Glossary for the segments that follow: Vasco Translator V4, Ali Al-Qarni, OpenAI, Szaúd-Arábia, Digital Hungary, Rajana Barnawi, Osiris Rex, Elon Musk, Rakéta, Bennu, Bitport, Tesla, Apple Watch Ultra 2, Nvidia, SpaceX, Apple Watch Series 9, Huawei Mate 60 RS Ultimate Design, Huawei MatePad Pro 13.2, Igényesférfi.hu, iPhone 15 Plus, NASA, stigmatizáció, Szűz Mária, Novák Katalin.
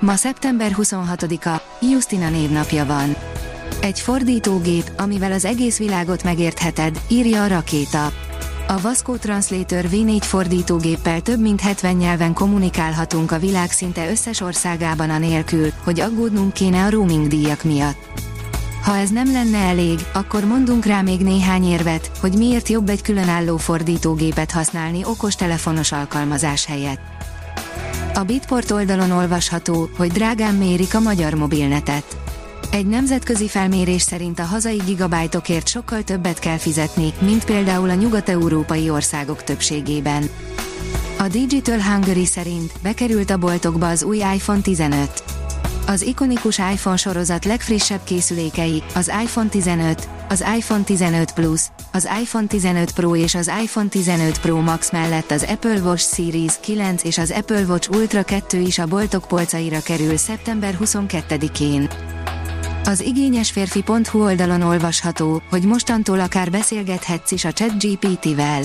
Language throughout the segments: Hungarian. Ma szeptember 26-a, Justina névnapja van. Egy fordítógép, amivel az egész világot megértheted, írja a Rakéta. A Vasco Translator V4 fordítógéppel több mint 70 nyelven kommunikálhatunk a világ szinte összes országában anélkül, hogy aggódnunk kéne a roaming díjak miatt. Ha ez nem lenne elég, akkor mondunk rá még néhány érvet, hogy miért jobb egy különálló fordítógépet használni okostelefonos alkalmazás helyett. A Bitport oldalon olvasható, hogy drágán mérik a magyar mobilnetet. Egy nemzetközi felmérés szerint a hazai gigabájtokért sokkal többet kell fizetni, mint például a nyugat-európai országok többségében. A Digital Hungary szerint bekerült a boltokba az új iPhone 15. Az ikonikus iPhone sorozat legfrissebb készülékei, az iPhone 15, az iPhone 15 Plus, az iPhone 15 Pro és az iPhone 15 Pro Max mellett az Apple Watch Series 9 és az Apple Watch Ultra 2 is a boltok polcaira kerül szeptember 22-én. Az Igényesférfi.hu oldalon olvasható, hogy mostantól akár beszélgethetsz is a ChatGPT-vel.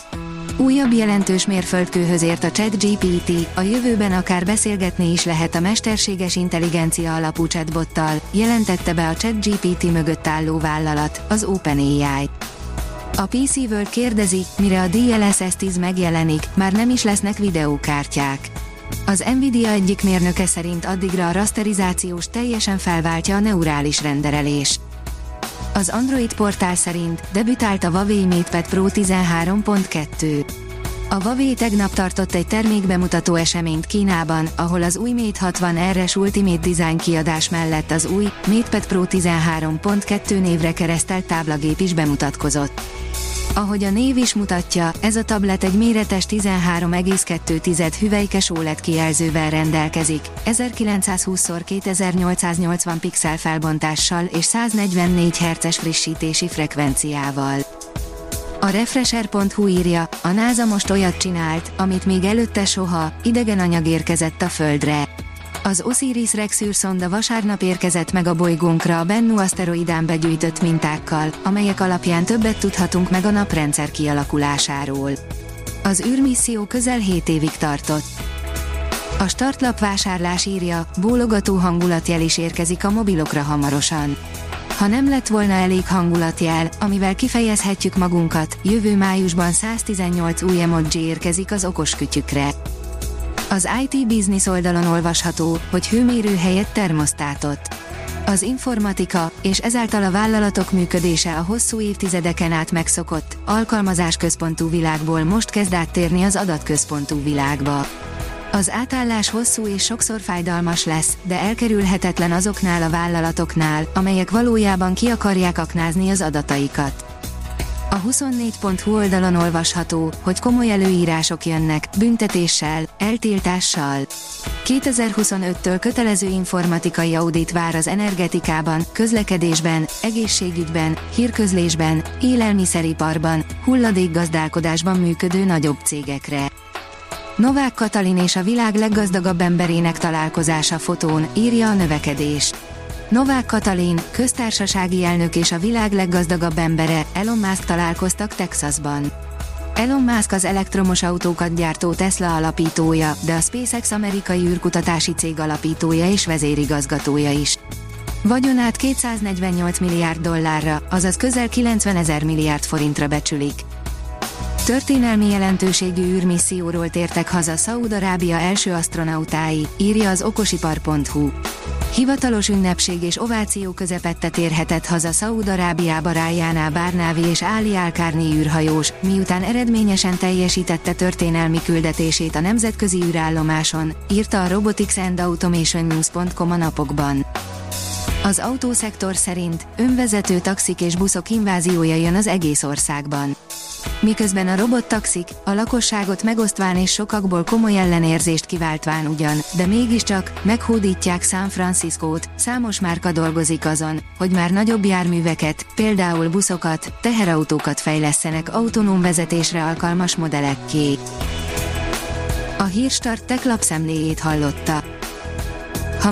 Újabb jelentős mérföldkőhöz ért a ChatGPT, a jövőben akár beszélgetni is lehet a mesterséges intelligencia alapú chatbottal, jelentette be a ChatGPT mögött álló vállalat, az OpenAI. A PC World kérdezi, mire a DLSS10 megjelenik, már nem is lesznek videókártyák. Az Nvidia egyik mérnöke szerint addigra a rasterizációs teljesen felváltja a neurális renderelés. Az Android portál szerint debütált a Huawei MatePad Pro 13.2. A Huawei tegnap tartott egy termékbemutató eseményt Kínában, ahol az új Mate 60 RS Ultimate Design kiadás mellett az új MatePad Pro 13.2 névre keresztelt táblagép is bemutatkozott. Ahogy a név is mutatja, ez a tablet egy méretes 13,2 hüvelykes OLED kijelzővel rendelkezik, 1920x2880 pixel felbontással és 144 Hz-es frissítési frekvenciával. A Refresher.hu írja, a NASA most olyat csinált, amit még előtte soha, idegen anyag érkezett a Földre. Az Osiris Rex űrszonda vasárnap érkezett meg a bolygónkra a Bennu aszteroidán begyűjtött mintákkal, amelyek alapján többet tudhatunk meg a naprendszer kialakulásáról. Az űrmisszió közel 7 évig tartott. A startlap vásárlás írja, bólogató hangulatjel is érkezik a mobilokra hamarosan. Ha nem lett volna elég hangulatjel, amivel kifejezhetjük magunkat, jövő májusban 118 új emoji érkezik az okos kütyükre. Az IT Business oldalon olvasható, hogy hőmérő helyett termosztátot. Az informatika, és ezáltal a vállalatok működése a hosszú évtizedeken át megszokott, alkalmazásközpontú világból most kezd áttérni az adatközpontú világba. Az átállás hosszú és sokszor fájdalmas lesz, de elkerülhetetlen azoknál a vállalatoknál, amelyek valójában ki akarják aknázni az adataikat. A 24.hu oldalon olvasható, hogy komoly előírások jönnek, büntetéssel, eltiltással. 2025-től kötelező informatikai audit vár az energetikában, közlekedésben, egészségügyben, hírközlésben, élelmiszeriparban, hulladékgazdálkodásban működő nagyobb cégekre. Novák Katalin és a világ leggazdagabb emberének találkozása fotón, írja a Növekedés. Novák Katalin, köztársasági elnök és a világ leggazdagabb embere, Elon Musk találkoztak Texasban. Elon Musk az elektromos autókat gyártó Tesla alapítója, de a SpaceX amerikai űrkutatási cég alapítója és vezérigazgatója is. Vagyonát 248 milliárd dollárra, azaz közel 90 000 milliárd forintra becsülik. Történelmi jelentőségű űrmisszióról tértek haza Szaúd-Arábia első astronautái, írja az okosipar.hu. Hivatalos ünnepség és ováció közepette térhetett haza Szaúd-Arábiába Rajana Barnawi és Ali Al-Qarni űrhajós, miután eredményesen teljesítette történelmi küldetését a nemzetközi űrállomáson, írta a Robotics and Automation News.com a napokban. Az autószektor szerint önvezető taxik és buszok inváziója jön az egész országban. Miközben a robottaxik a lakosságot megosztván és sokakból komoly ellenérzést kiváltván ugyan, de mégiscsak meghódítják San Franciscót, számos márka dolgozik azon, hogy már nagyobb járműveket, például buszokat, teherautókat fejlesztenek autonóm vezetésre alkalmas modellekké. A Hírstart tech lapszemléjét hallotta. Ha